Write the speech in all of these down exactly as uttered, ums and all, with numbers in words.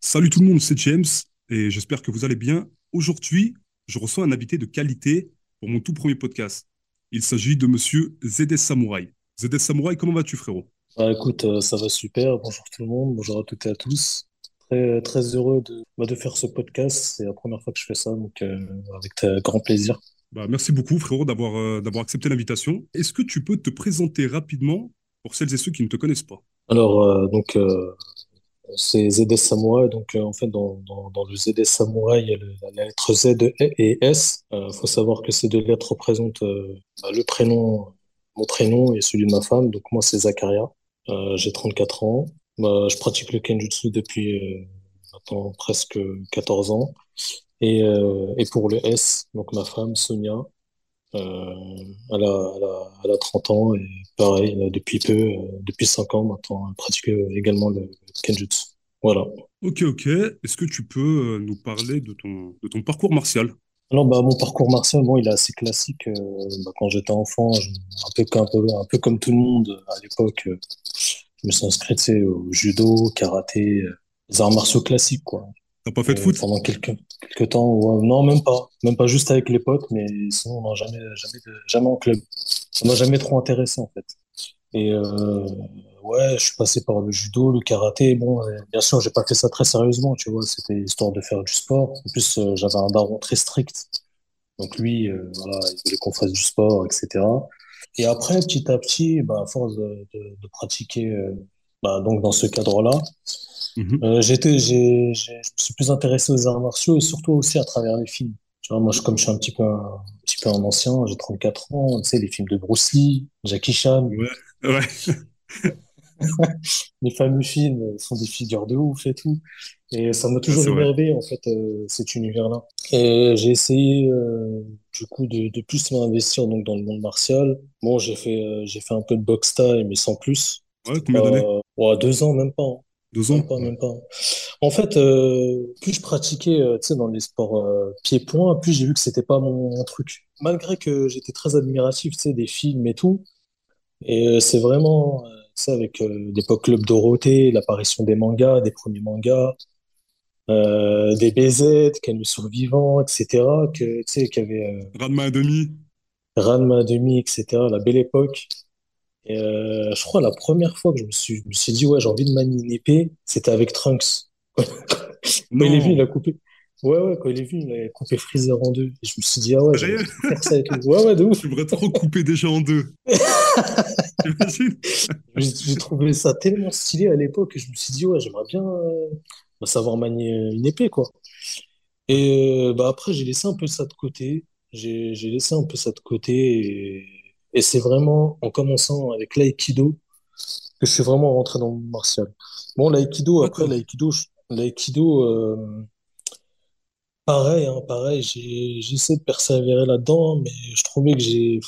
Salut tout le monde, c'est James et j'espère que vous allez bien. Aujourd'hui, je reçois un invité de qualité pour mon tout premier podcast. Il s'agit de monsieur Z S Samurai. Z S Samurai, comment vas-tu, frérot? Bah écoute, euh, ça va super. Bonjour tout le monde, bonjour à toutes et à tous. Très, très heureux de, bah, de faire ce podcast. C'est la première fois que je fais ça, donc euh, avec euh, grand plaisir. Bah, merci beaucoup, frérot, d'avoir euh, d'avoir accepté l'invitation. Est-ce que tu peux te présenter rapidement pour celles et ceux qui ne te connaissent pas? Alors, euh, donc, euh, c'est Z S Samurai. Donc, euh, en fait, dans, dans, dans le Z S Samurai, il y a le- la lettre Z et S. Il faut savoir que ces deux lettres représentent euh, bah, le prénom, mon prénom et celui de ma femme. Donc, moi, c'est Zakaria. Euh, j'ai trente-quatre ans. Bah, je pratique le Kenjutsu depuis euh, maintenant presque quatorze ans. Et, euh, et pour le S, donc ma femme, Sonia, euh, elle a, elle a, elle a trente ans et pareil, là, depuis peu, euh, depuis cinq ans maintenant, elle pratique euh, également le Kenjutsu. Voilà. Ok, ok. Est-ce que tu peux euh, nous parler de ton, de ton parcours martial? Alors bah mon parcours martial, bon, il est assez classique. Euh, bah, quand j'étais enfant, je- un peu, qu'un peu, un peu comme tout le monde euh, à l'époque, euh, je me suis inscrit tu sais, au judo, au karaté, euh, les arts martiaux classiques quoi. T'as pas fait de Euh, foot? pendant quelques, quelques temps, ouais, non, même pas. Même pas juste avec les potes, mais sinon, on n'a jamais, jamais, de- jamais en club. Ça m'a jamais trop intéressé, en fait. Et euh, ouais, je suis passé par le judo, le karaté. Bon, euh, bien sûr, j'ai pas fait ça très sérieusement, tu vois. C'était histoire de faire du sport. En plus, euh, j'avais un daron très strict. Donc lui, euh, voilà, il voulait qu'on fasse du sport, et cetera. Et après, petit à petit, bah, à force de, de- de pratiquer euh, bah, donc dans ce cadre-là, Mhm. euh, j'étais, j'ai, j'ai- je me suis plus intéressé aux arts martiaux et surtout aussi à travers les films. Tu vois, moi, je, comme je suis un petit peu un, un petit peu un ancien, j'ai trente-quatre ans, tu sais, les films de Bruce Lee, Jackie Chan, Ouais. Ouais. les fameux films euh, sont des figures de ouf et tout. Et ça m'a Ouais, toujours c'est vrai. énervé, en fait, euh, cet univers-là. Et j'ai essayé, euh, du coup, de, de plus m'investir donc, dans le monde martial. Bon, j'ai fait, euh, j'ai fait un peu de boxe thaï, mais sans plus. Ouais, combien d'années? Euh, ouais, deux ans, même pas. Hein. Deux Même ans? pas, Ouais. même pas. En fait, euh, plus je pratiquais, euh, tu sais, dans les sports euh, pieds-poings, plus j'ai vu que c'était pas mon, mon truc. Malgré que j'étais très admiratif, tu sais, des films et tout. Et euh, c'est vraiment, euh, tu sais, avec euh, l'époque Club Dorothée, l'apparition des mangas, des premiers mangas, euh, des B Z, Ken le survivant, et cetera, que, tu sais, qu'il y avait euh, Ranma et demi? Ranma et demi, et cetera, la belle époque. Et euh, je crois la première fois que je me suis, je me suis dit, ouais, j'ai envie de manier une épée, c'était avec Trunks. Quand il est vu, il Non! a coupé. Ouais, ouais, quand il est vu, il a coupé Freezer en deux. Et je me suis dit, ah ouais, j'ai Sérieux? envie de faire ça et tout. Ouais, ouais, de ouf. J'aimerais trop couper déjà en deux. T'imagines? J'ai j'ai trouvé ça tellement stylé à l'époque que je me suis dit, ouais, j'aimerais bien euh, bah, savoir manier euh, une épée, quoi. Et euh, bah, après, j'ai laissé un peu ça de côté. J'ai j'ai laissé un peu ça de côté. Et, et c'est vraiment en commençant avec l'aïkido que je suis vraiment rentré dans le monde martial. Bon, l'aïkido, après, D'accord. l'aïkido, je- l'aïkido, euh, pareil, hein, pareil, j'ai j'ai essayé de persévérer là-dedans, mais je trouvais que j'ai.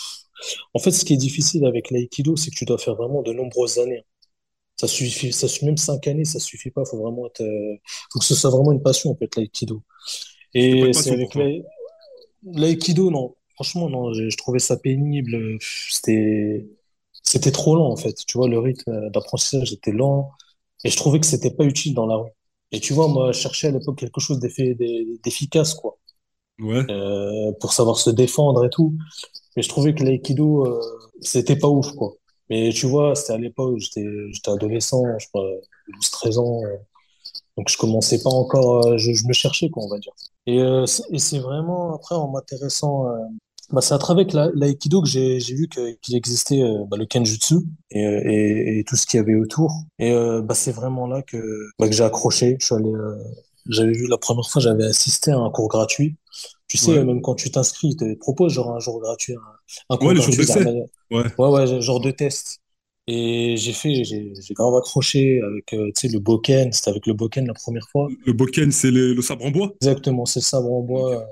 En fait, ce qui est difficile avec l'aïkido, c'est que tu dois faire vraiment de nombreuses années. Ça suffit, ça suffit même cinq années, ça suffit pas. Faut vraiment être, euh, faut que ce soit vraiment une passion en fait, l'aïkido. C'était pas Et une c'est passion pour avec toi. l'aï- l'aïkido, non. Franchement, non, je, je trouvais ça pénible. euh, C'était, c'était trop lent en fait. Tu vois, le rythme euh, d'apprentissage était lent et je trouvais que c'était pas utile dans la rue. Et tu vois, moi, je cherchais à l'époque quelque chose d'effet- d'e- d'efficace, quoi, Ouais. euh, pour savoir se défendre et tout. Mais je trouvais que l'aïkido, euh, c'était pas ouf, quoi. Mais tu vois, c'était à l'époque où j'étais, j'étais adolescent, je crois, douze treize ans. euh, Donc je commençais pas encore, euh, je, je me cherchais, quoi, on va dire. Et, euh, c'est- et c'est vraiment, après, en m'intéressant, euh, bah, c'est à travers la- l'aïkido que j'ai j'ai vu que- qu'il existait euh, bah, le kenjutsu et, euh, et, et tout ce qu'il y avait autour. Et euh, bah, c'est vraiment là que, bah, que j'ai accroché. Je suis allé, euh, j'avais vu la première fois, j'avais assisté à un cours gratuit. Tu sais, Ouais. même quand tu t'inscris, ils te proposent genre un jour gratuit, un, un Ouais, cours les jours gratuit d'essai. d'armes. Ouais. Ouais, ouais, genre de test. Et j'ai fait, j'ai j'ai grave accroché avec, euh, tu sais, le Bokken. C'était avec le Bokken la première fois. Le Bokken, c'est les- le sabre en bois? Exactement, c'est le sabre en Ok. bois euh,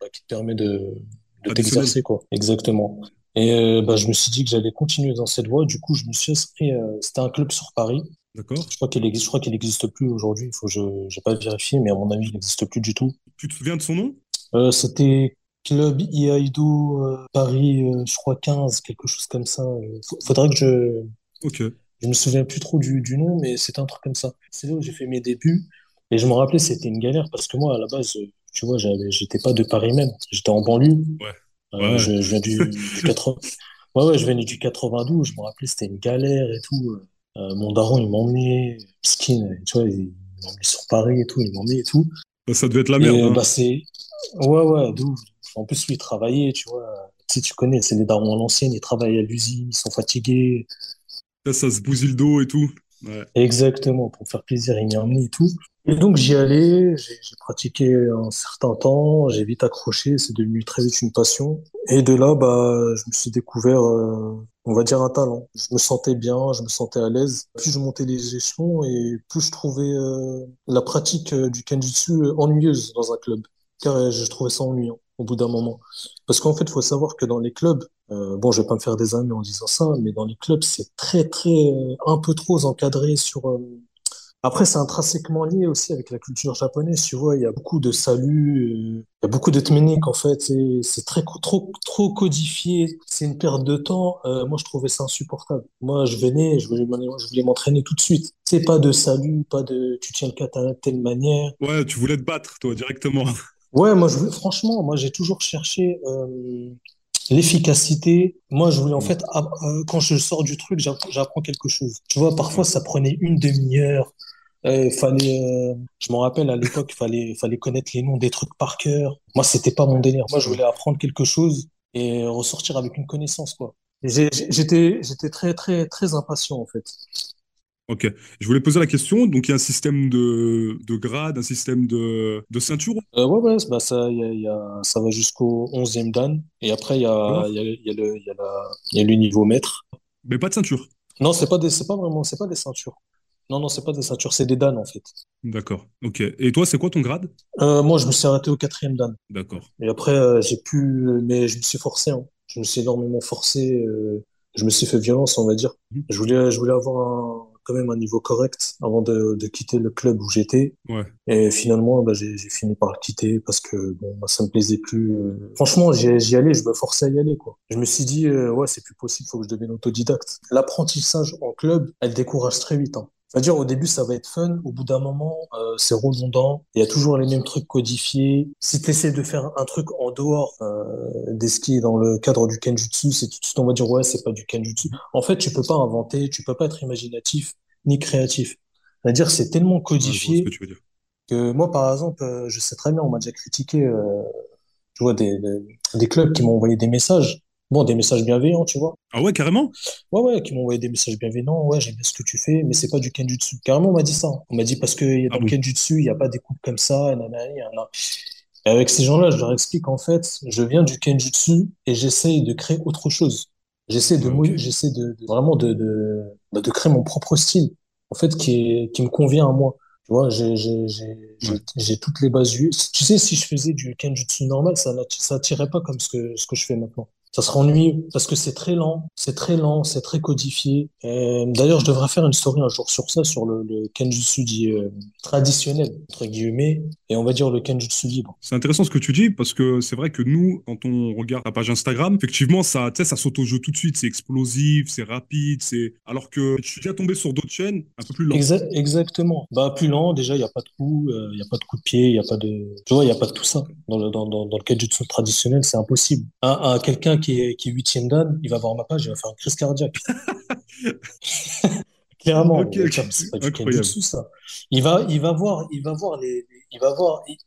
bah, qui te permet de, de Traditionnel. t'exercer, quoi. Exactement. Et euh, bah, je me suis dit que j'allais continuer dans cette voie. Du coup, je me suis inscrit. euh, c'était un club sur Paris. D'accord. Je crois qu'il existe, je crois qu'il n'existe plus aujourd'hui. Il faut que je, j'ai pas vérifié, mais à mon avis, il n'existe plus du tout. Tu te souviens de son nom? Euh, c'était Club IAIDO euh, Paris, euh, je crois quinze, quelque chose comme ça. Euh, fa- Faudrait que je, Ok. je me souviens plus trop du, du nom, mais c'était un truc comme ça. C'est là où j'ai fait mes débuts. Et je me rappelais, c'était une galère parce que moi, à la base, euh, tu vois, j'avais- j'étais pas de Paris même. J'étais en banlieue. Ouais, Euh, ouais, je, je viens du, du quatre-vingts. Ouais, ouais, je venais du quatre-vingt-douze. Je me rappelais, c'était une galère et tout. Euh, mon daron, il m'emmenait. Skin, tu vois, il m'emmenait sur Paris et tout. Il m'emmenait et tout. ouais. Ça devait être la Et merde, euh, hein. bah, c'est. Ouais, ouais, de ouf. En plus, lui, il travaillait, tu vois. Si tu connais, c'est les darons à l'ancienne. Ils travaillent à l'usine, ils sont fatigués. Ça, ça se bousille le dos et tout. Ouais. Exactement, pour faire plaisir, il m'y a emmené et tout. Et donc j'y allais, j'ai j'ai pratiqué un certain temps, j'ai vite accroché, c'est devenu très vite une passion. Et de là, bah, je me suis découvert, euh, on va dire, un talent. Je me sentais bien, je me sentais à l'aise. Plus je montais les échelons et plus je trouvais euh, la pratique euh, du Kenjutsu euh, ennuyeuse dans un club. Car euh, je trouvais ça ennuyant au bout d'un moment. Parce qu'en fait, il faut savoir que dans les clubs, euh, bon, je vais pas me faire des amis en disant ça, mais dans les clubs, c'est très, très, euh, un peu trop encadré sur... euh, Après, c'est intrinsèquement lié aussi avec la culture japonaise, tu vois, il y a beaucoup de saluts, euh, il y a beaucoup de techniques, en fait, c'est c'est très, co- trop, trop codifié, c'est une perte de temps, euh, moi, je trouvais ça insupportable. Moi, je venais, je voulais, m'en- je voulais m'entraîner tout de suite. C'est pas de salut, pas de tu tiens le katana de telle manière. Ouais, tu voulais te battre, toi, directement. Ouais, moi, je voulais- franchement, moi, j'ai toujours cherché euh, l'efficacité. Moi, je voulais, en fait, a- euh, quand je sors du truc, j'app- j'apprends quelque chose. Tu vois, Mm. parfois, Ouais. ça prenait une demi-heure. Euh, fallait, euh, je me rappelle, à l'époque, fallait, fallait connaître les noms des trucs par cœur. Moi, c'était pas mon délire. Moi, je voulais apprendre quelque chose et ressortir avec une connaissance, quoi. Et j'ai- j'ai- J'étais, j'étais très, très, très impatient, en fait. Ok. Je voulais poser la question. Donc, il y a un système de, de grade, un système de, de ceinture. Euh, ouais, ouais, bah ça, y a, y a, ça va jusqu'au onzième dan. Et après, il y a, y a, D'accord. y a le, y a la- y a le niveau maître. Mais pas de ceinture. Non, c'est pas des, c'est pas vraiment, c'est pas des ceintures. Non, non, c'est pas des ceintures, c'est des dan, en fait. D'accord. Ok. Et toi, c'est quoi ton grade? Euh, moi, je me suis arrêté au quatrième dan. D'accord. Et après, euh, j'ai pu, mais je me suis forcé, hein. Je me suis énormément forcé, euh, je me suis fait violence, on va dire. Mhm. Je voulais, je voulais avoir un- quand même un niveau correct avant de, de quitter le club où j'étais. Ouais. Et finalement, bah, j'ai j'ai fini par le quitter parce que bon, bah, ça me plaisait plus. euh. Franchement, j'y j'y allais, je me forçais à y aller, quoi. Je me suis dit, euh, ouais, c'est plus possible, faut que je devienne autodidacte. L'apprentissage en club, elle décourage très vite, hein. C'est-à-dire, au début, ça va être fun. Au bout d'un moment, euh, c'est redondant. Il y a toujours les mêmes trucs codifiés. Si tu essaies de faire un truc en dehors euh, des skis dans le cadre du kenjutsu, c'est tout de suite, on va dire, ouais, c'est pas du kenjutsu. En fait, tu peux pas inventer, tu peux pas être imaginatif ni créatif. C'est-à-dire, c'est tellement Ouais, je vois ce que codifié tu veux dire. que moi, par exemple, euh, je sais très bien, on m'a déjà critiqué, euh, tu vois, des, des, des clubs qui m'ont envoyé des messages. Bon, des messages bienveillants, tu vois. Ah ouais, carrément? Ouais, ouais, qui m'ont envoyé des messages bienveillants. Ouais, j'aime bien ce que tu fais, mais c'est pas du kenjutsu. Carrément, on m'a dit ça. On m'a dit parce que y a- Ah dans le bon? kenjutsu, il n'y a pas des coupes comme ça. Et nanana, et nanana. Et avec ces gens-là, je leur explique en fait, je viens du kenjutsu et j'essaye de créer autre chose. J'essaie de, Ouais, mo- ok. j'essaie de, de- vraiment de, de, bah, de créer mon propre style, en fait, qui est, qui me convient à moi. Tu vois, j'ai, j'ai, j'ai, j'ai Ouais. j'ai toutes les bases. u- Tu sais, si je faisais du kenjutsu normal, ça n'atti- ça attirait pas comme ce que, ce que je fais maintenant. Ça serait ennuyeux parce que c'est très lent, c'est très lent, c'est très codifié. Euh, d'ailleurs, je devrais faire une story un jour sur ça, sur le, le kenjutsu dit, euh, traditionnel, entre guillemets, et on va dire le kenjutsu libre. C'est intéressant ce que tu dis parce que c'est vrai que nous, quand on regarde la page Instagram, effectivement, ça, tu sais, ça saute au jeu tout de suite. C'est explosif, c'est rapide, c'est. Alors que je suis déjà tombé sur d'autres chaînes un peu plus lentes. Exa- exactement. Bah, plus lent, déjà, il n'y a pas de coup, il n'y a pas de coup de pied, il n'y a pas de. Tu vois, il n'y a pas de tout ça. Dans le, dans, dans, dans le kenjutsu traditionnel, c'est impossible. Un, un- quelqu'un qui est, qui est huitième dan, il va voir ma page, il va faire une crise cardiaque. Clairement, Ok, il va dire, mais c'est ok, pas du incroyable. kenjutsu, ça. Il va, il va voir, il va voir les, les- il va voir, il-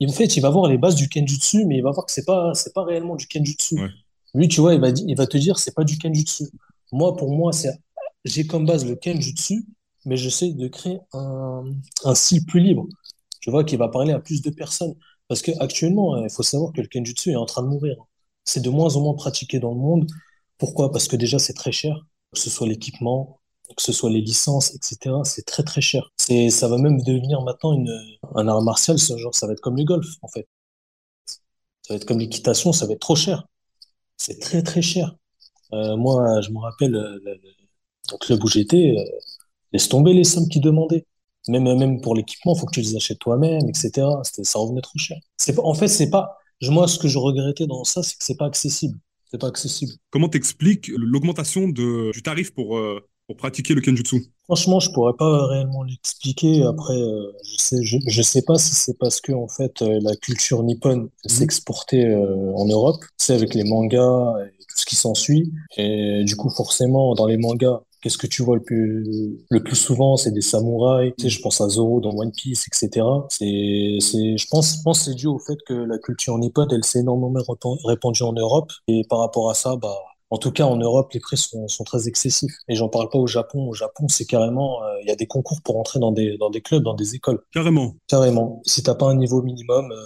il- en fait, il va voir les bases du kenjutsu, mais il va voir que c'est pas, c'est pas réellement du kenjutsu. Ouais. Lui, tu vois, il va, di- il va te dire, c'est pas du kenjutsu. Moi, pour moi, c'est, j'ai comme base le kenjutsu, mais j'essaie de créer un, un style plus libre. Tu vois, qui va parler à plus de personnes. Parce que actuellement, euh, il faut savoir que le kenjutsu est en train de mourir. C'est de moins en moins pratiqué dans le monde. Pourquoi? Parce que déjà, c'est très cher, que ce soit l'équipement, que ce soit les licences, et cetera. C'est très très cher. C'est, ça va même devenir maintenant une, un art martial, ce genre, ça va être comme le golf, en fait. Ça va être comme l'équitation, ça va être trop cher. C'est très très cher. Euh, moi, je me rappelle, euh, le, le- le club où j'étais, euh, laisse tomber les sommes qu'ils demandaient. Même, même pour l'équipement, faut que tu les achètes toi-même, et cetera. C'était, ça revenait trop cher. C'est pas, en fait, c'est pas, je- moi, ce que je regrettais dans ça, c'est que c'est pas accessible. C'est pas accessible. Comment t'expliques l'augmentation de, du tarif pour, euh, pour pratiquer le Kenjutsu? Franchement, je pourrais pas réellement l'expliquer. Après, euh, je sais, je, je sais pas si c'est parce que en fait euh, la culture nippone s'exportait euh, en Europe, c'est avec les mangas et tout ce qui s'ensuit. Et du coup, forcément, dans les mangas, qu'est-ce que tu vois le plus, le plus souvent? C'est des samouraïs. Tu sais, je pense à Zoro dans One Piece, et cetera. C'est, c'est, je pense, je pense que c'est dû au fait que la culture nippone, elle s'est énormément répandue en Europe. Et par rapport à ça, bah, en tout cas, en Europe, les prix sont, sont très excessifs. Et j'en parle pas au Japon. Au Japon, c'est carrément, il euh, y a des concours pour entrer dans des, dans des clubs, dans des écoles. Carrément. Carrément. Si t'as pas un niveau minimum, euh,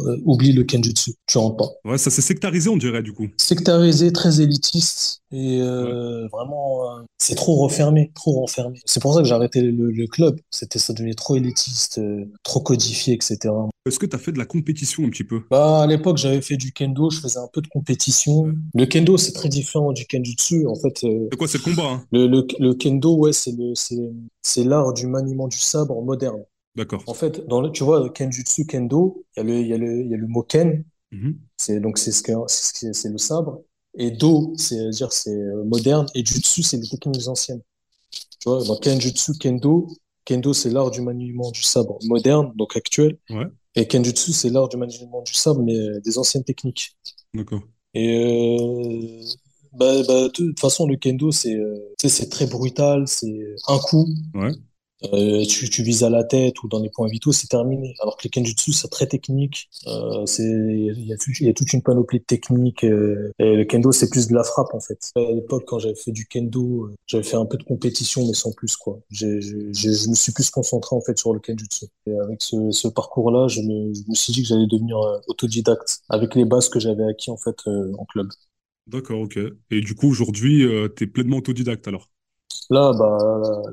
euh, oublie le Kenjutsu. Tu rentres pas. Ouais, ça c'est sectarisé, on dirait, du coup. Sectarisé, très élitiste. Et euh, ouais. vraiment, euh, c'est trop refermé, trop renfermé. C'est pour ça que j'ai arrêté le, le club. C'était, ça devenait trop élitiste, euh, trop codifié, et cetera. Est-ce que tu as fait de la compétition un petit peu? Bah, à l'époque, j'avais fait du kendo, je faisais un peu de compétition. Ouais. Le kendo, c'est très différent du kenjutsu, en fait. Euh, c'est quoi, c'est le combat, hein? le, le, le kendo, ouais, c'est, le, c'est, c'est l'art du maniement du sabre moderne. D'accord. En fait, dans le, tu vois, kenjutsu, kendo, il y, y, y a le mot ken, mm-hmm. c'est, donc c'est, ce que, c'est, c'est le sabre. Et do, c'est-à-dire c'est moderne, et jutsu, c'est les techniques anciennes. Tu vois, dans kenjutsu, kendo, kendo, c'est l'art du maniement du sabre moderne, donc actuel. Ouais. Et Kenjutsu, c'est l'art du maniement du sabre, mais des anciennes techniques. D'accord. Et euh, bah, bah, de toute façon, le kendo, c'est, euh, c'est très brutal, c'est un coup. Ouais. Euh, tu, tu vises à la tête ou dans les points vitaux, c'est terminé. Alors que les Kenjutsu, c'est très technique. Euh, c'est, il y a, y a toute une panoplie de techniques. Euh, et le kendo, c'est plus de la frappe, en fait. À l'époque, quand j'avais fait du kendo, euh, j'avais fait un peu de compétition, mais sans plus, quoi. J'ai, j'ai, j'ai, je me suis plus concentré, en fait, sur le Kenjutsu. Et avec ce, ce parcours-là, je me, je me suis dit que j'allais devenir euh, autodidacte avec les bases que j'avais acquis, en fait, euh, en club. D'accord, ok. Et du coup, aujourd'hui, euh, t'es pleinement autodidacte, alors? Là, bah,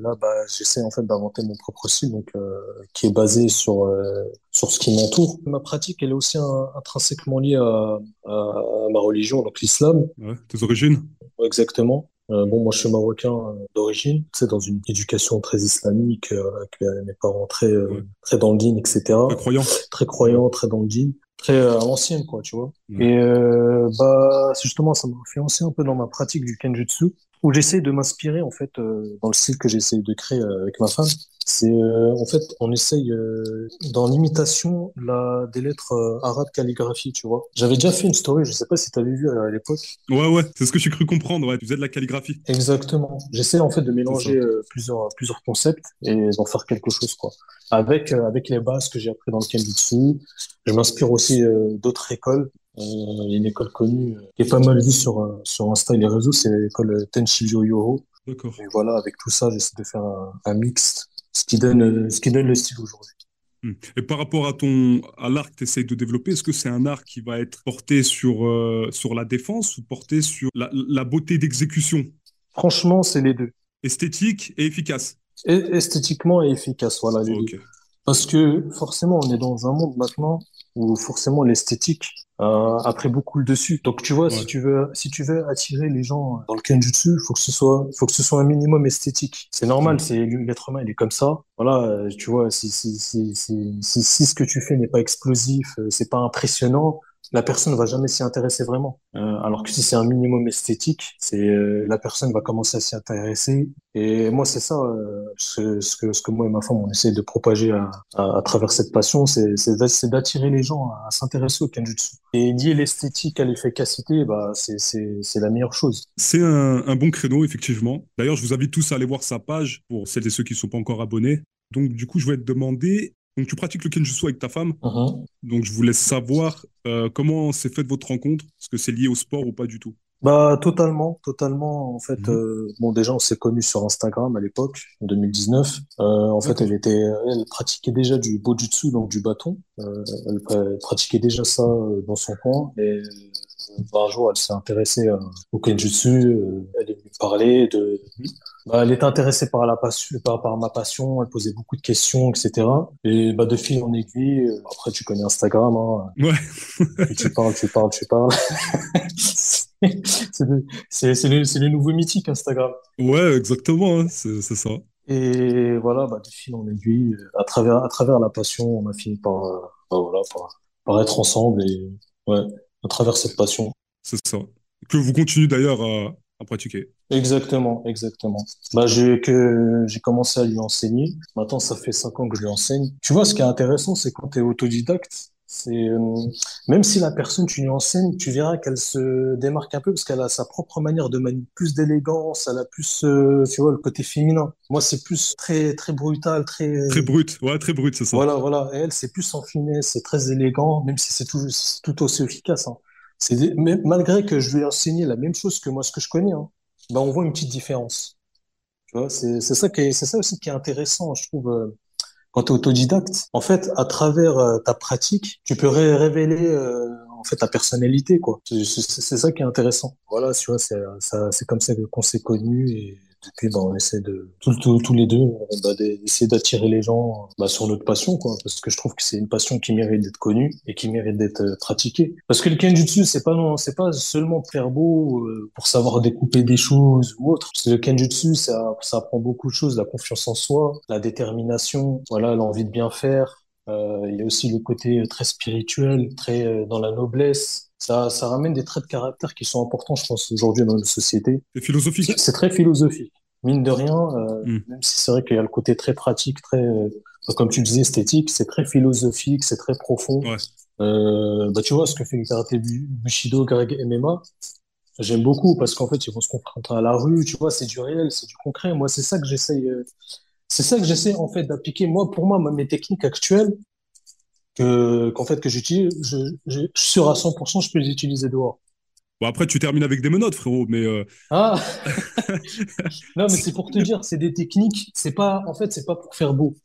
là, bah, j'essaie en fait d'inventer mon propre style, donc euh, qui est basé sur euh, sur ce qui m'entoure. Ma pratique, elle est aussi un, intrinsèquement liée à, à, à ma religion, donc l'islam. Ouais, tes origines. Exactement. Euh, bon, moi, je suis marocain euh, d'origine. C'est dans une éducation très islamique, euh, avec euh, mes parents très euh, ouais. très dans le din, et cetera. Très croyant. Très croyant, très dans le din. Très euh, à l'ancienne, quoi, tu vois. Ouais. Et euh, bah, justement, ça m'a influencé un peu dans ma pratique du kenjutsu, où j'essaie de m'inspirer, en fait, euh, dans le style que j'essaie de créer euh, avec ma femme. C'est, euh, en fait, on essaye, euh, dans l'imitation, la, des lettres euh, arabes calligraphiées, tu vois. J'avais déjà fait une story, je sais pas si t'avais vu euh, à l'époque. Ouais, ouais, c'est ce que j'ai cru comprendre, ouais, tu faisais de la calligraphie. Exactement. J'essaie, en fait, de mélanger euh, plusieurs, plusieurs concepts et d'en faire quelque chose, quoi. Avec, euh, avec les bases que j'ai appris dans le Kenjutsu, je m'inspire aussi euh, d'autres écoles. Il y a une école connue qui est pas mal vue sur, sur Insta et les réseaux, c'est l'école Tenchi Joyoro. D'accord. Et voilà, avec tout ça, j'essaie de faire un, un mix, ce qui donne, ce qui donne le style aujourd'hui. Et par rapport à, ton, à l'art que tu essayes de développer, est-ce que c'est un art qui va être porté sur, euh, sur la défense ou porté sur la, la beauté d'exécution? Franchement, c'est les deux. Esthétique et efficace? Et, esthétiquement et efficace, voilà les okay. deux. Parce que forcément, on est dans un monde maintenant où forcément l'esthétique Euh, après beaucoup le dessus. Donc tu vois, ouais. si tu veux, si tu veux attirer les gens dans le kenjutsu, faut que ce soit, faut que ce soit un minimum esthétique. C'est normal, ouais. c'est l'être humain, il est comme ça. Voilà, tu vois, si si si si si, si ce que tu fais n'est pas explosif, c'est pas impressionnant, la personne va jamais s'y intéresser vraiment. Euh, alors que si c'est un minimum esthétique, c'est euh, la personne va commencer à s'y intéresser. Et moi, c'est ça, euh, ce, ce que ce que moi et ma femme on essaie de propager à, à, à travers cette passion, c'est c'est d'attirer les gens à, à s'intéresser au kenjutsu. Et lier l'esthétique à l'efficacité, bah c'est c'est c'est la meilleure chose. C'est un, un bon créneau, effectivement. D'ailleurs, je vous invite tous à aller voir sa page pour celles et ceux qui ne sont pas encore abonnés. Donc, du coup, je vais te demander. Donc, tu pratiques le Kenjutsu avec ta femme. Uh-huh. Donc, je voulais savoir euh, comment s'est faite votre rencontre. Est-ce que c'est lié au sport ou pas du tout? Bah, totalement, totalement. En fait, mmh. euh, bon, déjà, on s'est connus sur Instagram à l'époque, en deux mille dix-neuf. Euh, en okay. fait, elle était, elle pratiquait déjà du bojutsu, donc du bâton. Euh, elle, elle pratiquait déjà ça euh, dans son coin. Et un jour, elle s'est intéressée euh, au Kenjutsu. Euh, elle est venue parler de. Mmh. Bah, elle était intéressée par la passion, par, par ma passion. Elle posait beaucoup de questions, et cetera. Et bah de fil en aiguille. Euh, après, tu connais Instagram, hein. Ouais. Puis tu parles, tu parles, tu parles. c'est, le, c'est, c'est, le, c'est le nouveau mythique Instagram. Ouais, exactement. Hein, c'est, c'est ça. Et voilà, bah de fil en aiguille. À travers, à travers la passion, on a fini par, euh, bah, voilà, par, par être ensemble et ouais. À travers cette passion. C'est ça. Que vous continuez d'ailleurs à, à pratiquer. Exactement, exactement. Bah, j'ai que j'ai commencé à lui enseigner. Maintenant, ça fait cinq ans que je lui enseigne. Tu vois, ce qui est intéressant, c'est quand tu es autodidacte, c'est euh, même si la personne tu lui enseignes, tu verras qu'elle se démarque un peu parce qu'elle a sa propre manière de manier, plus d'élégance, elle a plus, euh, tu vois, le côté féminin. Moi, c'est plus très très brutal, très Très brut, ouais, très brut, c'est ça. voilà voilà. Et elle, c'est plus sans finesse, c'est très élégant, même si c'est tout tout aussi efficace, hein. C'est des- mais malgré que je lui ai enseigné la même chose que moi, ce que je connais, hein, bah, on voit une petite différence. Tu vois, c'est c'est ça qui est, c'est ça aussi qui est intéressant, je trouve, euh, quand tu es autodidacte. En fait, à travers euh, ta pratique, tu peux ré- révéler euh, en fait ta personnalité, quoi. C'est c'est- c'est ça qui est intéressant. Voilà, tu vois, c'est euh, ça, c'est comme ça que- qu'on s'est connus, et depuis, bah, on essaie de tous tous- tous les deux, euh, bah, d'e- d'essayer d'attirer les gens, euh, bah, sur notre passion, quoi, parce que je trouve que c'est une passion qui mérite d'être connue et qui mérite d'être euh, pratiquée. Parce que le Kenjutsu, c'est pas non, c'est pas seulement faire beau, euh, pour savoir découper des choses ou autre. Parce que le Kenjutsu, ça, ça apprend beaucoup de choses, la confiance en soi, la détermination, voilà, l'envie de bien faire. Euh, il y a aussi le côté euh, très spirituel, très euh, dans la noblesse. Ça, ça ramène des traits de caractère qui sont importants, je pense, aujourd'hui dans notre société. C'est philosophique. C'est c'est très philosophique. Mine de rien, euh, Hmm. même si c'est vrai qu'il y a le côté très pratique, très, euh, comme tu disais, esthétique, c'est très philosophique, c'est très profond. Ouais. Euh, bah, tu vois, ce que fait le karaté bu- Bushido, Greg M M A, j'aime beaucoup parce qu'en fait, ils vont se confronter à la rue, tu vois, c'est du réel, c'est du concret. Moi, c'est ça que j'essaye, euh, c'est ça que j'essaie en fait d'appliquer. Moi, pour moi, ma- mes techniques actuelles, que, qu'en fait, que j'utilise, je, je, je suis sûr à cent pour cent, je peux les utiliser dehors. Bon, après, tu termines avec des menottes, frérot, mais euh, Ah! Non, mais c'est pour te dire, c'est des techniques, c'est pas, en fait, c'est pas pour faire beau.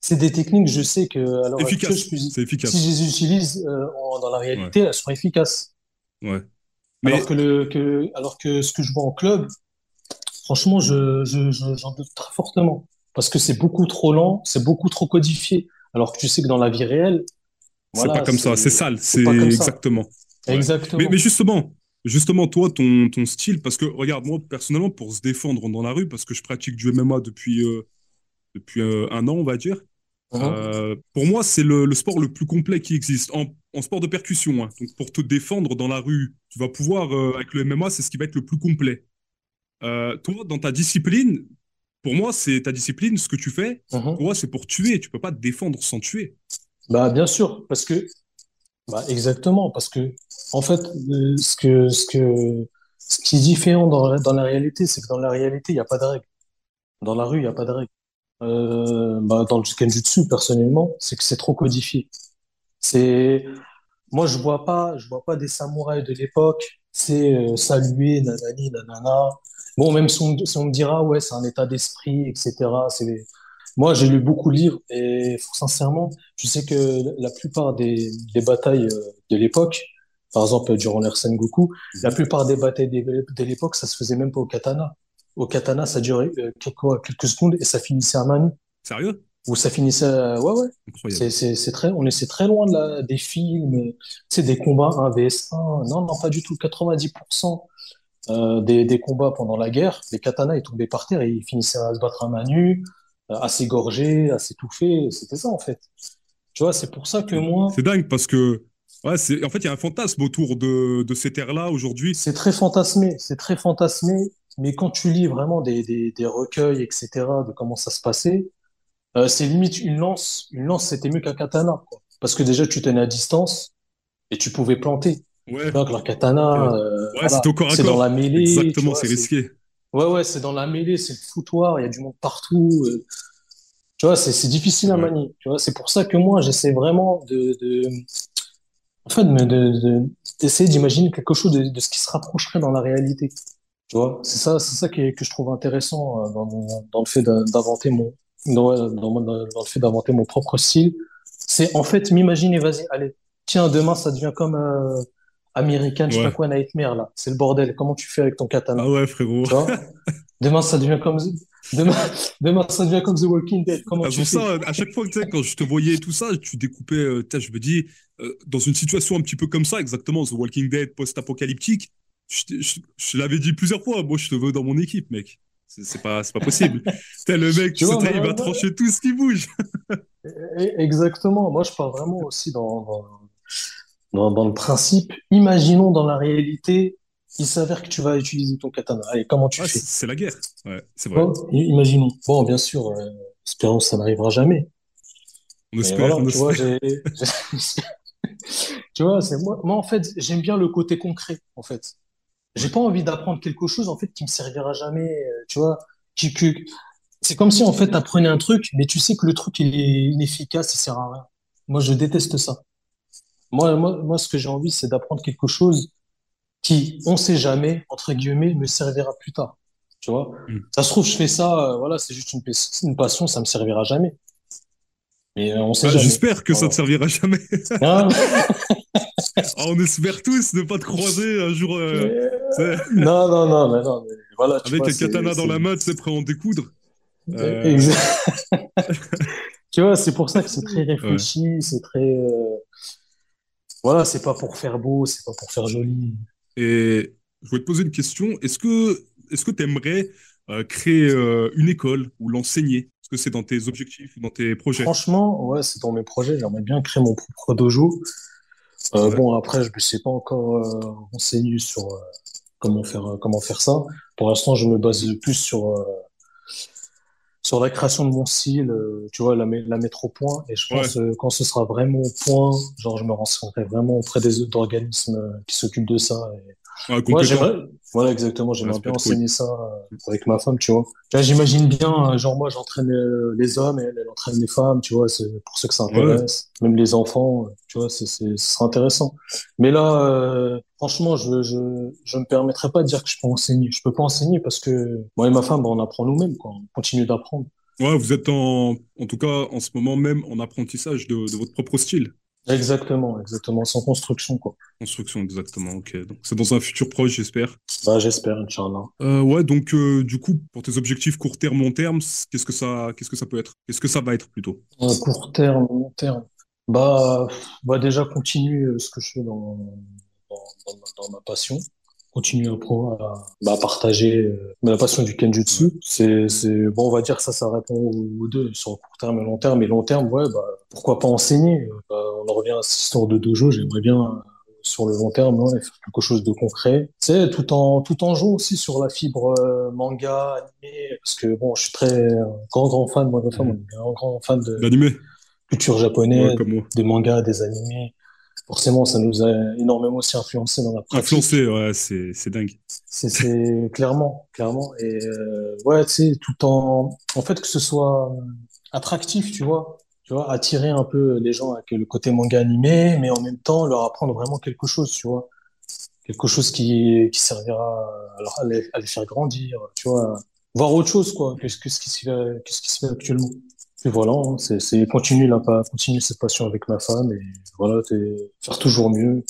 C'est des techniques, je sais que, à l'heure actuelle, je efficace. peux- C'est si efficace. je les utilise euh, en- dans la Ouais, réalité, elles sont efficaces. ouais. Alors Mais que le, que, alors que ce que je vois en club, franchement, je, je, je- j'en doute très fortement. Parce que c'est beaucoup trop lent, c'est beaucoup trop codifié. Alors que tu sais que dans la vie réelle, c'est pas voilà, comme ça, c'est c'est, sale, c'est c'est pas comme ça. exactement. Ouais. Mais, mais Exactement. justement, justement, toi, ton, ton style, parce que regarde, moi, personnellement, pour se défendre dans la rue, parce que je pratique du M M A depuis, euh, depuis euh, un an, on va dire, Mhm. euh, pour moi, c'est le, le sport le plus complet qui existe, en, en sport de percussion, hein. Donc, pour te défendre dans la rue, tu vas pouvoir, euh, avec le M M A, c'est ce qui va être le plus complet. Euh, toi, dans ta discipline, pour moi, c'est ta discipline, ce que tu fais, pour Mhm. moi, c'est pour tuer. Tu peux pas te défendre sans tuer. Bah, bien sûr, parce que Bah, exactement, parce que en fait, euh, ce que ce que ce qui est différent dans la, dans la réalité, c'est que dans la réalité, il n'y a pas de règles. Dans la rue, il n'y a pas de règles. Euh, bah, dans le Kenjutsu, personnellement, c'est que c'est trop codifié. C'est moi, je vois pas, je vois pas des samouraïs de l'époque. C'est euh, saluer, nanani, nanana. Bon, même si on, si on me dira, ouais, c'est un état d'esprit, et cetera. C'est moi, j'ai lu beaucoup de livres et sincèrement, je sais que la plupart des, des batailles euh, de l'époque, par exemple durant l'ère Sengoku, la plupart des batailles des- de l'époque, ça se faisait même pas au katana. Au katana, ça durait euh, quelques, quoi, quelques secondes et ça finissait à main nue. Sérieux? Ou ça finissait à- Ouais, ouais. Incroyable. C'est, c'est, c'est très, on est c'est très loin de la, des films, c'est des combats un vs un. Non, non, pas du tout. quatre-vingt-dix pour cent euh, des, des combats pendant la guerre, les katanas, ils tombaient par terre et ils finissaient à se battre à main nue, euh, à s'égorger, à s'étouffer. C'était ça, en fait. Tu vois, c'est pour ça que C'est moi, c'est dingue parce que, ouais, c'est, en fait, il y a un fantasme autour de, de ces terres-là aujourd'hui. c'est très fantasmé, c'est très fantasmé, mais quand tu lis vraiment des, des, des recueils, et cetera, de comment ça se passait, euh, c'est limite une lance. Une lance, c'était mieux qu'un katana, quoi. Parce que déjà, tu tenais à distance et tu pouvais planter. Ouais, Alors que leur ok. katana, euh, Ouais, c'est voilà, au corps à c'est dans la corps. mêlée, tu Exactement, vois, c'est c'est, risqué. ouais, ouais, c'est dans la mêlée, c'est le foutoir, il y a du monde partout. euh, tu vois, c'est c'est difficile à Ouais. manier. Tu vois, c'est pour ça que moi, j'essaie vraiment de, de, en fait, de, me- de, de- d'essayer d'imaginer quelque chose de, de ce qui se rapprocherait dans la réalité. Tu vois, c'est ça, c'est ça qui est- que je trouve intéressant euh, dans, mon- dans le fait d'a- d'inventer mon, dans, ouais, dans, mon- dans le fait d'inventer mon propre style. C'est en fait m'imaginer, vas-y, allez, tiens, demain ça devient comme euh, American, je sais pas Ouais. quoi, Nightmare là. C'est le bordel. Comment tu fais avec ton Ah katana? ouais, frérot. Tu vois? Demain ça devient comme The- demain, demain ça devient comme The Walking Dead. Comment Ah, c'est tu pour fais? ça, à chaque fois que tu sais, quand je te voyais tout ça, tu découpais, euh, tu sais, je me dis, euh, dans une situation un petit peu comme ça, exactement, The Walking Dead post-apocalyptique, je, te- je- je te l'avais dit plusieurs fois, moi je te veux dans mon équipe, mec. C'est c'est pas, c'est pas possible. T'as le mec, Tu c'est- vois, t'as- il va moi- trancher tout ce qui bouge. Eh, exactement. Moi, je parle vraiment aussi dans, dans, dans, dans le principe. Imaginons dans la réalité il s'avère que tu vas utiliser ton katana. Allez, comment tu ah, fais? C'est la guerre. Ouais, c'est vrai. Bon, imaginons. Bon, bien sûr, euh, espérons que ça n'arrivera jamais. On espère, voilà, on tu, vois, j'ai... tu vois, c'est moi. Moi, en fait, j'aime bien le côté concret, en fait. J'ai pas envie d'apprendre quelque chose, en fait, qui me servira jamais, euh, tu vois. Qui, qui... C'est comme si, en fait, t'apprenais un truc, mais tu sais que le truc, il est inefficace, il sert à rien. Moi, je déteste ça. Moi, moi, moi ce que j'ai envie, c'est d'apprendre quelque chose qui, on sait jamais, entre guillemets, me servira plus tard. Tu vois, mmh. Ça se trouve, je fais ça, euh, voilà, c'est juste une, une passion, ça me servira jamais. Mais euh, on sait bah, jamais. J'espère que voilà. Ça te servira jamais. Hein oh, on espère tous ne pas te croiser un jour. Euh, non, non, non, mais non. Mais voilà, tu avec vois, un katana dans la main, tu sais, prêt à en découdre. Euh... Exact. Tu vois, c'est pour ça que c'est très réfléchi, ouais. C'est très. Euh... Voilà, c'est pas pour faire beau, c'est pas pour faire joli. Et je voulais te poser une question. Est-ce que est-ce que tu aimerais euh, créer euh, une école ou l'enseigner? Est-ce que c'est dans tes objectifs ou dans tes projets? Franchement, ouais, c'est dans mes projets. J'aimerais bien créer mon propre dojo. Euh, ouais. Bon, après, je ne sais pas encore euh, renseigner sur euh, comment faire euh, comment faire ça. Pour l'instant, je me base plus sur euh, sur la création de mon style, euh, tu vois, la, la mettre au point. Et je pense que ouais. euh, quand ce sera vraiment au point, genre, je me renseignerai vraiment auprès des organismes euh, qui s'occupent de ça. Et... Ouais, ouais, j'aimerais... Voilà, exactement. J'aimerais ouais, bien enseigner cool. ça euh, avec ma femme, tu vois. Là, j'imagine bien, euh, genre, moi, j'entraîne euh, les hommes et elle, elle entraîne les femmes, tu vois, c'est pour ceux que ça intéresse. Ouais. Même les enfants, euh, tu vois, c'est, c'est, ce sera intéressant. Mais là, euh, franchement, je, je, je me permettrai pas de dire que je peux enseigner. Je peux pas enseigner parce que moi et ma femme, bah, on apprend nous-mêmes, quoi. On continue d'apprendre. Ouais, vous êtes en, en tout cas, en ce moment même, en apprentissage de, de votre propre style. Exactement, exactement, sans construction, quoi. Construction, exactement, ok. Donc, c'est dans un futur proche, j'espère. Bah, j'espère, Inch'Allah. Euh, ouais, donc, euh, du coup, pour tes objectifs court terme, long terme, qu'est-ce que ça, qu'est-ce que ça peut être? Qu'est-ce que ça va être, plutôt? Euh, court terme, long terme. Bah, bah déjà, continue ce que je fais dans, dans, dans, ma, dans ma passion. Continue à, à bah, partager euh, la passion du Kenjutsu. Ouais. C'est, c'est, bon, on va dire que ça, ça répond aux, aux deux, sur le court terme et long terme. Et long terme, ouais, bah, pourquoi pas enseigner? Bah, on en revient à cette histoire de dojo. J'aimerais bien, euh, sur le long terme, ouais, faire quelque chose de concret. Tu sais, tout en, tout en jouant aussi sur la fibre euh, manga, animé. Parce que, bon, je suis très euh, grand, grand fan, moi, de ouais. femme, un grand fan de l'animé. Culture japonaise, ouais, des mangas, des animés. Forcément, ça nous a énormément aussi influencé dans la pratique. Influencé, ouais, c'est, c'est dingue. C'est, c'est clairement, clairement. Et euh, ouais, tu sais, tout en, en fait, que ce soit attractif, tu vois, tu vois, attirer un peu les gens avec le côté manga animé, mais en même temps leur apprendre vraiment quelque chose, tu vois, quelque chose qui qui servira à, leur, à, les, à les faire grandir, tu vois, voir autre chose, quoi, que ce que ce qui se fait, que ce qui se fait actuellement. Et voilà, c'est, c'est continuer là, continuer cette passion avec ma femme et voilà, faire toujours mieux.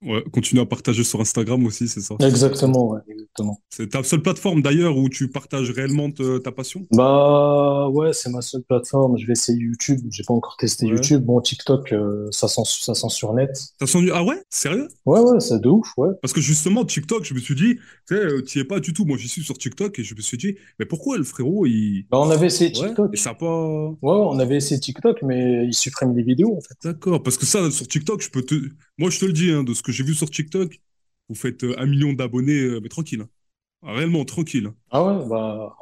Ouais, continuer à partager sur Instagram aussi, c'est ça? Exactement, ouais, exactement. C'est ta seule plateforme d'ailleurs où tu partages réellement te, ta passion? Bah ouais, c'est ma seule plateforme. Je vais essayer YouTube. J'ai pas encore testé ouais. YouTube. Bon, TikTok, euh, ça sent, ça sent sur net. Ça sent du ah ouais, sérieux? Ouais ouais, c'est de ouf, ouais. Parce que justement TikTok, je me suis dit, tu sais, tu y es pas du tout. Moi, j'y suis sur TikTok et je me suis dit, mais pourquoi le frérot il? Bah on avait essayé TikTok. Ouais, et ça pas. Ouais, on avait essayé TikTok, mais il supprime les vidéos en fait. D'accord, parce que ça sur TikTok, je peux te, moi je te le dis hein, de ce que que j'ai vu sur TikTok, vous faites un million d'abonnés, mais tranquille. Hein. Réellement tranquille. Ah ouais, bah,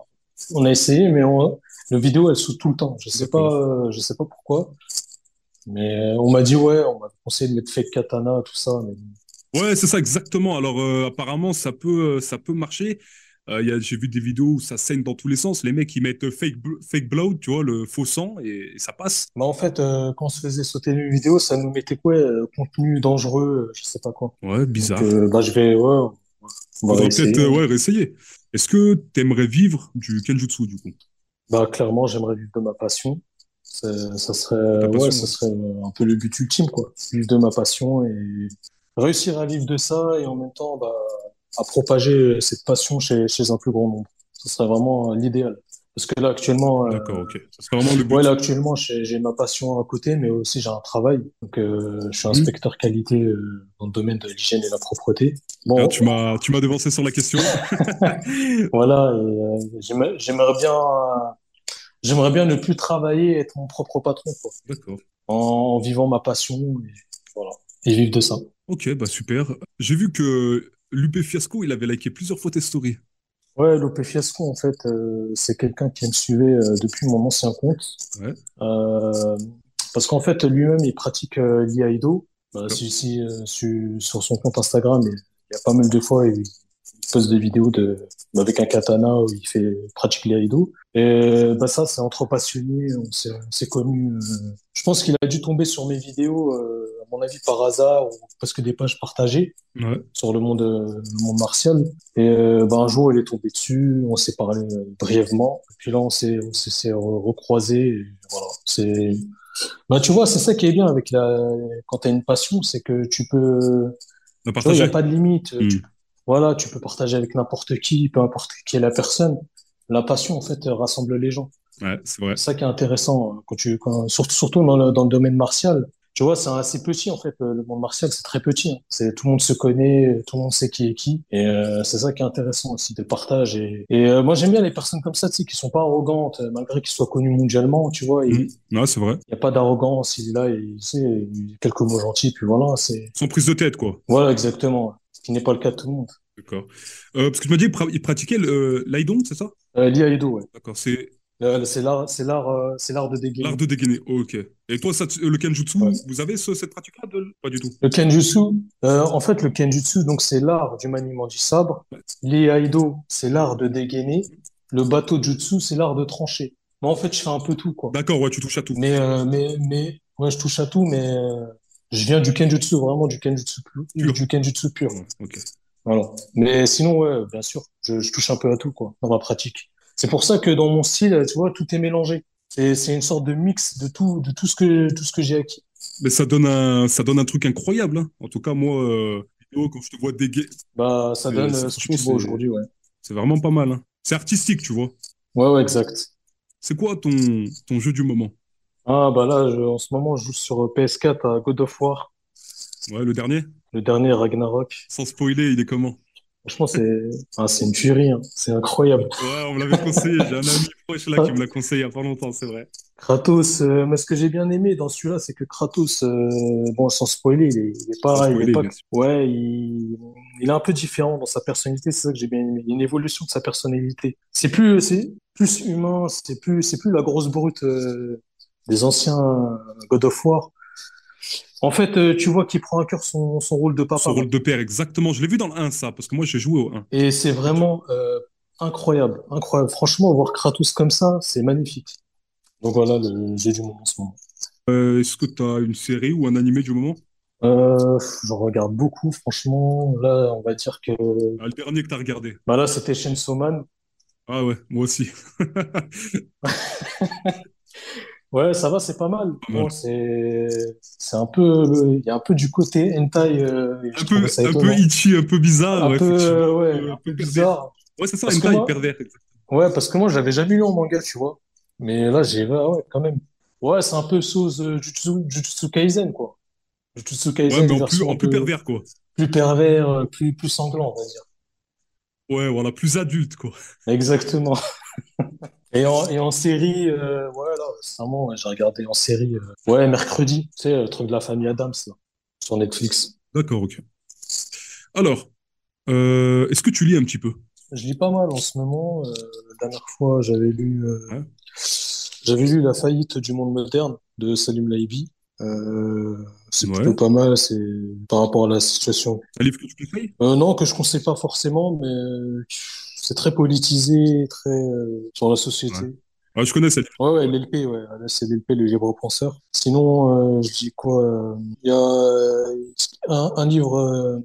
on a essayé, mais on... nos vidéos, elles sautent tout le temps. Je sais pas, euh, je sais pas pourquoi. Mais on m'a dit, ouais, on m'a conseillé de mettre fake katana, tout ça. Mais... Ouais, c'est ça, exactement. Alors, euh, apparemment, ça peut, ça peut marcher. Euh, y a, j'ai vu des vidéos où ça saigne dans tous les sens. Les mecs, ils mettent fake, bl- fake blood, tu vois, le faux sang, et, et ça passe. Bah en fait, euh, quand on se faisait sauter une vidéo, ça nous mettait quoi euh, contenu dangereux, euh, je sais pas quoi. Ouais, bizarre. Donc, euh, bah, je vais, ouais. On va peut-être, euh, ouais, réessayer. Est-ce que t'aimerais vivre du Kenjutsu, du coup? Bah, clairement, j'aimerais vivre de ma passion. C'est, ça serait, passion, ouais, ça serait un peu le but ultime, quoi. Vivre de ma passion et réussir à vivre de ça, et en même temps, bah, à propager cette passion chez, chez un plus grand nombre. Ce serait vraiment l'idéal. Parce que là, actuellement... D'accord, euh, ok. C'est vraiment le but. Ouais, là, actuellement, j'ai, j'ai ma passion à côté, mais aussi j'ai un travail. Donc, euh, je suis inspecteur mmh. qualité euh, dans le domaine de l'hygiène et la propreté. Bon, là, tu, on... m'as, tu m'as devancé sur la question. Voilà, et, euh, j'aimerais, j'aimerais bien... Euh, j'aimerais bien ne plus travailler et être mon propre patron, quoi. D'accord. En, en vivant ma passion, et, voilà. Et vivre de ça. Ok, bah super. J'ai vu que... Lupe Fiasco, il avait liké plusieurs fois tes stories. Ouais, Lupe Fiasco, en fait, euh, c'est quelqu'un qui me suivait euh, depuis mon ancien compte. Ouais. Euh, parce qu'en fait, lui-même, il pratique euh, l'I A I D O. Bah, si, si, euh, su, sur son compte Instagram, il y a pas mal de fois, il poste des vidéos de, avec un katana où il fait pratique l'I A I D O. Et bah, ça, c'est entre passionnés, on s'est, on s'est connus. Euh, je pense qu'il a dû tomber sur mes vidéos. Euh, à mon avis, par hasard, ou parce que des pages partagées ouais. sur le monde, le monde martial. Et euh, bah, un jour, il est tombé dessus, on s'est parlé euh, brièvement, et puis là, on s'est, on s'est, s'est recroisés. Et voilà, c'est... Bah, tu vois, c'est ça qui est bien avec la... quand tu as une passion, c'est que tu peux... Il n'y a pas de limite. Mmh. Tu... Voilà, tu peux partager avec n'importe qui, peu importe qui est la personne. La passion, en fait, rassemble les gens. Ouais, c'est vrai. C'est ça qui est intéressant, quand tu... quand... surtout, surtout dans le, dans le domaine martial. Tu vois, c'est assez petit, en fait, le monde martial, c'est très petit. Hein. C'est, tout le monde se connaît, tout le monde sait qui est qui. Et euh, c'est ça qui est intéressant aussi, de partage. Et, et euh, moi, j'aime bien les personnes comme ça, tu sais, qui sont pas arrogantes, malgré qu'ils soient connus mondialement, tu vois. Mmh. Non, c'est vrai. Il n'y a pas d'arrogance, il est là, il sait, quelques mots gentils, puis voilà. C'est... Sans prise de tête, quoi. Voilà, exactement. Ce qui n'est pas le cas de tout le monde. D'accord. Euh, parce que tu m'as dit, il pratiquait l'Aido, c'est ça euh, L'I A I D O, ouais. D'accord, c'est... Euh, c'est l'art, c'est l'art, euh, c'est l'art de dégainer. L'art de dégainer, oh, ok. Et toi, ça, le Kenjutsu, ouais. vous avez ce, cette pratique-là de... Pas du tout. Le Kenjutsu, euh, en fait, le Kenjutsu, donc c'est l'art du maniement du sabre. Ouais. L'I A I D O, c'est l'art de dégainer. Le bateau jutsu, c'est l'art de trancher. Moi, en fait, je fais un peu tout, quoi. D'accord, ouais, tu touches à tout. Mais, euh, mais, mais, ouais, je touche à tout, mais euh, je viens du Kenjutsu, vraiment du Kenjutsu pur, du Kenjutsu pur. Ouais, ok. Voilà. Mais sinon, ouais, bien sûr, je, je touche un peu à tout, quoi, dans ma pratique. C'est pour ça que dans mon style, tu vois, tout est mélangé. Et c'est une sorte de mix de tout, de tout ce que, tout ce que j'ai acquis. Mais ça donne un, ça donne un truc incroyable. Hein. En tout cas, moi, euh, quand je te vois dégainer, bah, ça donne euh, ce que tu vois aujourd'hui, ouais. C'est vraiment pas mal. Hein. C'est artistique, tu vois. Ouais, ouais, exact. C'est quoi ton, ton jeu du moment ? Ah, bah là, je, en ce moment, je joue sur P S quatre à God of War. Ouais, le dernier ? Le dernier, Ragnarok. Sans spoiler, il est comment ? Franchement, c'est, ah, c'est une tuerie, hein. C'est incroyable. Ouais, on me l'avait conseillé, j'ai un ami proche là qui me l'a conseillé il n'y a pas longtemps, c'est vrai. Kratos, euh, mais ce que j'ai bien aimé dans celui-là, c'est que Kratos, euh, bon, sans spoiler, il est, il est pas... Spoiler, il est pas... Ouais, il... il est un peu différent dans sa personnalité, c'est ça que j'ai bien aimé. Il y a une évolution de sa personnalité. C'est plus, c'est plus humain, c'est plus, c'est plus la grosse brute euh, des anciens God of War. En fait, euh, tu vois qu'il prend à cœur son, son rôle de papa. Son rôle de père, exactement. Je l'ai vu dans le un, ça, parce que moi, j'ai joué au un. Et c'est vraiment euh, incroyable, incroyable. Franchement, voir Kratos comme ça, c'est magnifique. Donc voilà, le jeu du moment en ce moment. Euh, est-ce que tu as une série ou un animé du moment ? euh, Je regarde beaucoup, franchement. Là, on va dire que... Ah, le dernier que tu as regardé. Bah là, c'était Chainsaw Man. Ah ouais, moi aussi. Ouais, ça va, c'est pas mal. Bon, ouais. c'est... c'est un peu... Il y a un peu du côté hentai. Euh, un peu, un peu itchy, un peu bizarre. Un, ouais, peu, ouais, un, un peu, peu bizarre. Ouais, c'est ça, parce hentai moi... pervers. Ouais, parce que moi, je l'avais jamais lu en manga, tu vois. Mais là, j'ai... Ah, ouais, quand même. Ouais, c'est un peu sauce euh, Jujutsu, Jujutsu Kaisen, quoi. Jujutsu Kaisen, ouais, mais en plus, en plus pervers, quoi. Plus pervers, plus, plus sanglant, on va dire. Ouais, voilà, plus adulte, quoi. Exactement. Et en, et en série, euh, ouais, là, récemment, j'ai regardé en série, euh, ouais, mercredi, tu sais, le truc de la famille Adams, là, sur Netflix. D'accord, ok. Alors, euh, est-ce que tu lis un petit peu ? Je lis pas mal en ce moment. Euh, la dernière fois, j'avais lu, euh, ouais. j'avais lu La faillite du monde moderne de Salim Laibi. Euh, c'est ouais. plutôt pas mal, c'est par rapport à la situation. Un livre que tu conseilles ? euh, Non, que je conseille pas forcément, mais... C'est très politisé, très euh, sur la société. Ouais. Ah, je connais celle-là. Ouais, ouais, L L P, ouais. C'est L L P, le libre penseur. Sinon, euh, je dis quoi ? Il euh, y a un, un livre. Euh...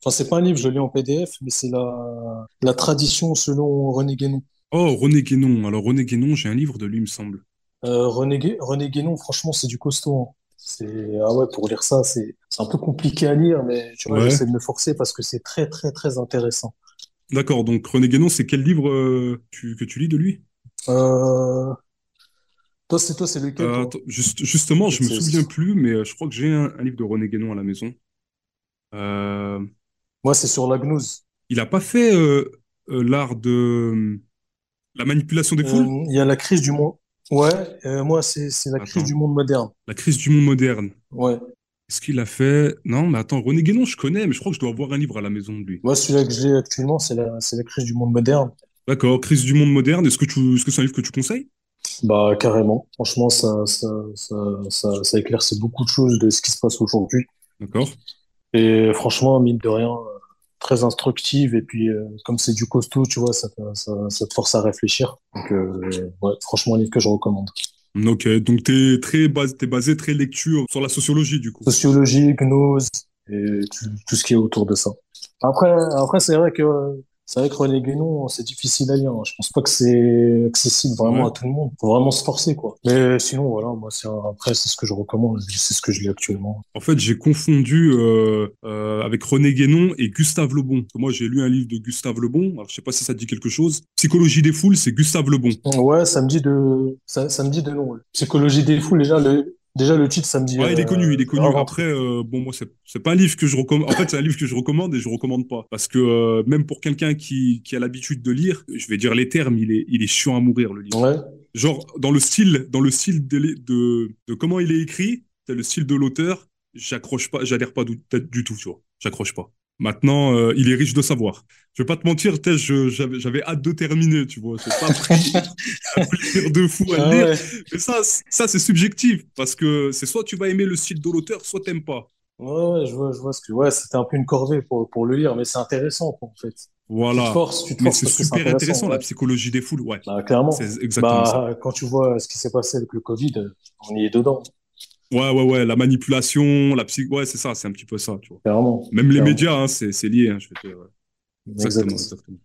Enfin, c'est pas un livre, je l'ai en P D F, mais c'est la, la tradition selon René Guénon. Oh, René Guénon. Alors, René Guénon, j'ai un livre de lui, il me semble. Euh, René, Gu... René Guénon, franchement, c'est du costaud. Hein. C'est... Ah ouais, pour lire ça, c'est... c'est un peu compliqué à lire, mais tu vois, ouais. j'essaie de me forcer parce que c'est très, très, très intéressant. D'accord, donc René Guénon, c'est quel livre euh, tu, que tu lis de lui ? euh... Toi, c'est toi, c'est lequel euh, toi just, Justement, je ne me souviens c'est... plus, mais je crois que j'ai un, un livre de René Guénon à la maison. Euh... Moi, c'est sur la gnose. Il n'a pas fait euh, euh, l'art de la manipulation des foules ? Il euh, y a la crise du monde. Ouais, euh, moi, c'est, c'est la Attends. crise du monde moderne. La crise du monde moderne. Ouais. Est-ce qu'il a fait... Non, mais attends, René Guénon, je connais, mais je crois que je dois avoir un livre à la maison de lui. Moi, celui-là que j'ai actuellement, c'est la, c'est la crise du monde moderne. D'accord, Crise du monde moderne, est-ce que tu, est-ce que c'est un livre que tu conseilles? Bah, carrément. Franchement, ça, ça, ça, ça, ça éclaircit beaucoup de choses de ce qui se passe aujourd'hui. D'accord. Et franchement, mine de rien, très instructive. Et puis, euh, comme c'est du costaud, tu vois, ça, te- ça, ça te force à réfléchir. Donc, euh, ouais, franchement, un livre que je recommande. Ok, donc t'es très bas- t'es basé très lecture sur la sociologie, du coup. Sociologie, gnose, et tout, tout ce qui est autour de ça. Après, après c'est vrai que, euh, c'est vrai que René Guénon, c'est difficile à lire, hein. Je pense pas que c'est accessible vraiment à Ouais. tout le monde. Faut vraiment se forcer, quoi. Mais sinon, voilà, moi, c'est, après, c'est ce que je recommande. C'est ce que je lis actuellement. En fait, j'ai confondu euh, euh, avec René Guénon et Gustave Le Bon. Moi, j'ai lu un livre de Gustave Le Bon. Alors, je sais pas si ça te dit quelque chose. Psychologie des foules, c'est Gustave Le Bon. Ouais, ça me dit de, ça, ça me dit de nom. Ouais. Psychologie des foules, déjà, le, déjà, le titre, ça me dit, Ouais, il est connu, il est euh, connu. avant tout. Après, euh, bon, moi, c'est, c'est pas un livre que je recommande. En fait, c'est un livre que je recommande et je recommande pas. Parce que euh, même pour quelqu'un qui, qui a l'habitude de lire, je vais dire les termes, il est, il est chiant à mourir, le livre. Ouais. Genre, dans le style, dans le style de, l'é- de, de comment il est écrit, c'est le style de l'auteur, j'accroche pas, j'adhère pas du, du tout, tu vois. J'accroche pas. Maintenant, euh, il est riche de savoir. Je vais pas te mentir, t'es, je, j'avais, j'avais hâte de terminer, tu vois. J'ai pas pris un plaisir de fou à Ah le lire. ouais. Mais ça, c- ça c'est subjectif, parce que c'est soit tu vas aimer le style de l'auteur, soit t'aimes pas. Ouais, ouais, je vois, je vois ce que, ouais, c'était un peu une corvée pour, pour le lire, mais c'est intéressant, quoi, en fait. Tu te Voilà. forces, tu te Mais forces c'est parce que c'est super intéressant, intéressant, la ouais. psychologie des foules, ouais. Bah, clairement. C'est exactement ça. Bah, quand tu vois ce qui s'est passé avec le Covid, euh, on y est dedans. Ouais, ouais, ouais, la manipulation, la psy... Ouais, c'est ça, c'est un petit peu ça, tu vois. Clairement, Même les clairement. médias, hein, c'est, c'est lié, hein, je vais te... ouais. Exactement, Exact. exactement.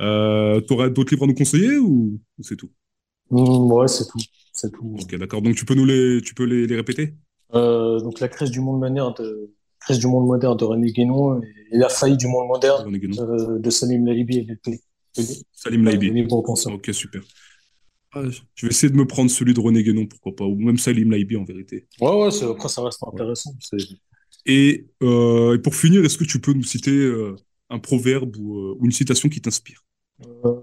Euh, t'aurais d'autres livres à nous conseiller ou, ou c'est tout? Mm, ouais, c'est tout. C'est tout. Ok, d'accord. Donc tu peux nous les, tu peux les, les répéter? Euh, donc, la crise du monde moderne de, crise du monde moderne de René Guénon et, et la faillite du monde moderne René Guénon. euh, de Salim Laibi et l'épée. Salim Ouais, Laibi. livre pensant. Ok, super. Ah, je je vais essayer de me prendre celui de René Guénon, pourquoi pas, ou même Salim Laibi en vérité. Ouais, ouais, c'est- après, ça reste Ouais. intéressant. C'est- Et, euh, et pour finir, est-ce que tu peux nous citer euh, un proverbe ou, euh, ou une citation qui t'inspire? Euh,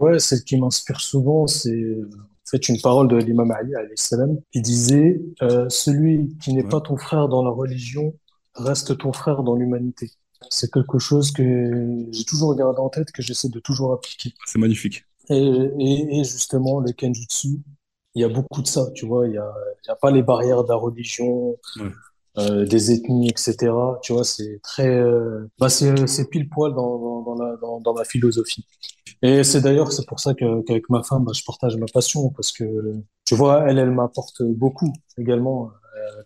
ouais, celle qui m'inspire souvent, c'est euh, en fait une parole de l'imam Ali, alayhi salam, qui disait euh, celui qui n'est Ouais. pas ton frère dans la religion reste ton frère dans l'humanité. C'est quelque chose que j'ai toujours gardé en tête, que j'essaie de toujours appliquer. Ah, c'est magnifique. Et, et, et justement, le Kenjutsu, il y a beaucoup de ça, tu vois, il y a, il y a pas les barrières de la religion, Ouais. euh, des ethnies, et cetera. Tu vois, c'est très, euh, bah c'est, c'est pile poil dans, dans, dans la, dans, dans ma philosophie. Et c'est d'ailleurs, c'est pour ça que, qu'avec ma femme, bah, je partage ma passion parce que, tu vois, elle, elle m'apporte beaucoup également. Euh,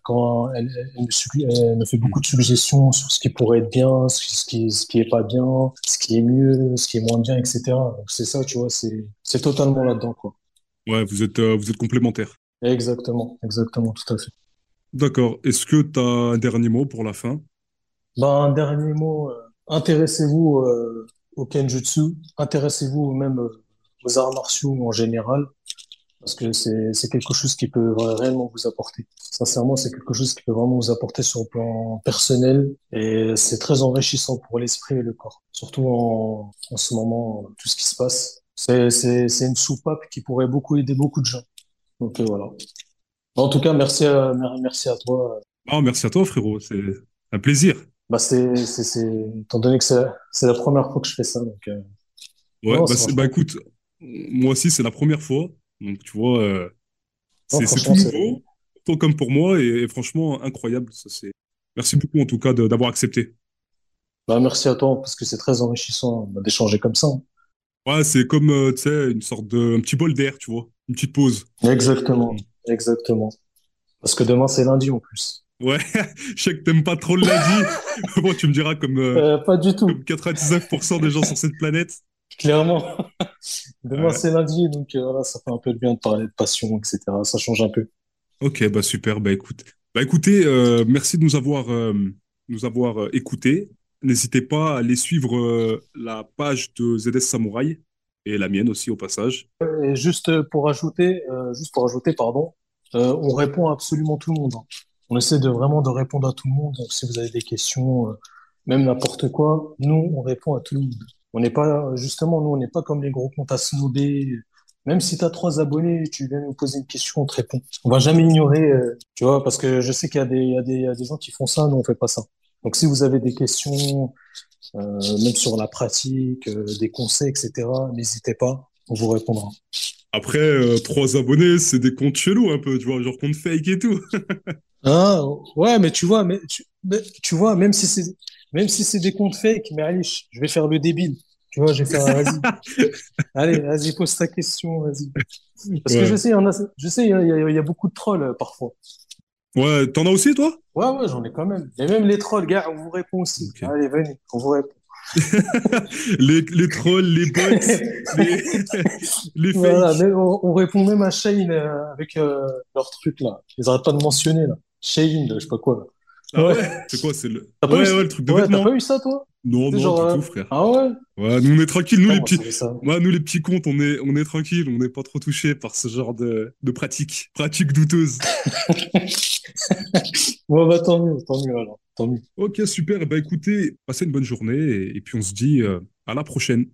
quand elle, elle, me sugg- elle me fait beaucoup de suggestions sur ce qui pourrait être bien, ce qui, ce qui, ce qui est pas bien, ce qui est mieux, ce qui est moins bien, et cetera. Donc c'est ça, tu vois, c'est, c'est totalement là-dedans, quoi. Ouais, vous êtes, euh, vous êtes complémentaires. Exactement, exactement, tout à fait. D'accord. Est-ce que tu as un dernier mot pour la fin? Ben, un dernier mot, euh, intéressez-vous euh, au Kenjutsu, intéressez-vous même euh, aux arts martiaux en général, parce que c'est c'est quelque chose qui peut vra- réellement vous apporter. Sincèrement, c'est quelque chose qui peut vraiment vous apporter sur le plan personnel et c'est très enrichissant pour l'esprit et le corps, surtout en, en ce moment, tout ce qui se passe. C'est c'est c'est une soupape qui pourrait beaucoup aider beaucoup de gens. Donc euh, voilà. En tout cas, merci à, mer- merci à toi. Ah, merci à toi, frérot. C'est un plaisir. Bah c'est c'est c'est étant donné que c'est la, c'est la première fois que je fais ça, donc euh, Ouais, non, bah, c'est c'est- bah franchement, écoute, moi aussi, c'est la première fois. Donc, tu vois, euh, non, c'est c'est tout franchement c'est nouveau, tant comme pour moi, et, et franchement, incroyable. Ça, c'est... Merci beaucoup, en tout cas, de- d'avoir accepté. bah merci à toi parce que c'est très enrichissant bah, d'échanger comme ça. Ouais, c'est comme, euh, tu sais, une sorte de... un petit bol d'air, tu vois, une petite pause. Exactement, Mm. exactement. Parce que demain c'est lundi en plus. Ouais, je sais que t'aimes pas trop le lundi. Bon, tu me diras comme, euh, Euh, pas du tout, comme quatre-vingt-dix-neuf pour cent des gens sur cette planète. clairement. Demain Ouais. c'est lundi, donc euh, voilà, ça fait un peu de bien de parler de passion, et cetera. Ça change un peu. Ok, bah super, bah écoute. Bah écoutez, euh, merci de nous avoir, euh, nous avoir euh, écoutés. N'hésitez pas à aller suivre euh, la page de Z S Samurai et la mienne aussi au passage. Et juste euh, pour ajouter, euh, juste pour ajouter, pardon, euh, on répond à absolument tout le monde, hein. On essaie de vraiment de répondre à tout le monde. Donc, si vous avez des questions, euh, même n'importe quoi, nous on répond à tout le monde. On n'est pas, justement, nous on n'est pas comme les gros comptes à snobber. Même si tu as trois abonnés, tu viens nous poser une question, on te répond. On va jamais ignorer, euh, tu vois, parce que je sais qu'il y a des, il y a des, il y a des gens qui font ça, nous on fait pas ça. Donc si vous avez des questions, euh, même sur la pratique, euh, des conseils, et cetera, n'hésitez pas, on vous répondra. Après, euh, trois abonnés, c'est des comptes chelous un peu, tu vois, genre compte fake et tout. Ah, ouais, mais tu vois, mais tu, mais, tu vois, même si c'est, même si c'est des comptes fake, mais allez, je vais faire le débile. Tu vois, je vais faire, vas-y. Allez, vas-y, pose ta question, vas-y. Parce ouais. que je sais, on a, je sais, il y, y, y a beaucoup de trolls parfois. Ouais, t'en as aussi, toi? Ouais, ouais, j'en ai quand même. Et même les trolls, gars, on vous répond aussi. Okay. Allez, venez, on vous répond. les, les trolls, les bots, les, les fakes. Voilà, mais on, on répond même à Shane euh, avec euh, leur truc, là. Ils n'arrêtent pas de mentionner, là. Shane, je sais pas quoi, là. Ah ouais, ouais. C'est quoi, c'est le... Ouais, ouais, ouais, le truc de ouais, vêtements. T'as pas eu ça, toi? Non, c'est non, genre, du euh... tout, frère. Ah ouais? Ouais, nous, on est tranquilles. Nous, non, les petits... ouais, nous, les petits comptes, on est, on est tranquilles. On n'est pas trop touchés par ce genre de, de pratique. Pratique douteuse. Bon, bah, tant mieux, tant mieux, alors. Tant mieux. Ok, super. Bah, écoutez, passez une bonne journée et, et puis on se dit euh, à la prochaine.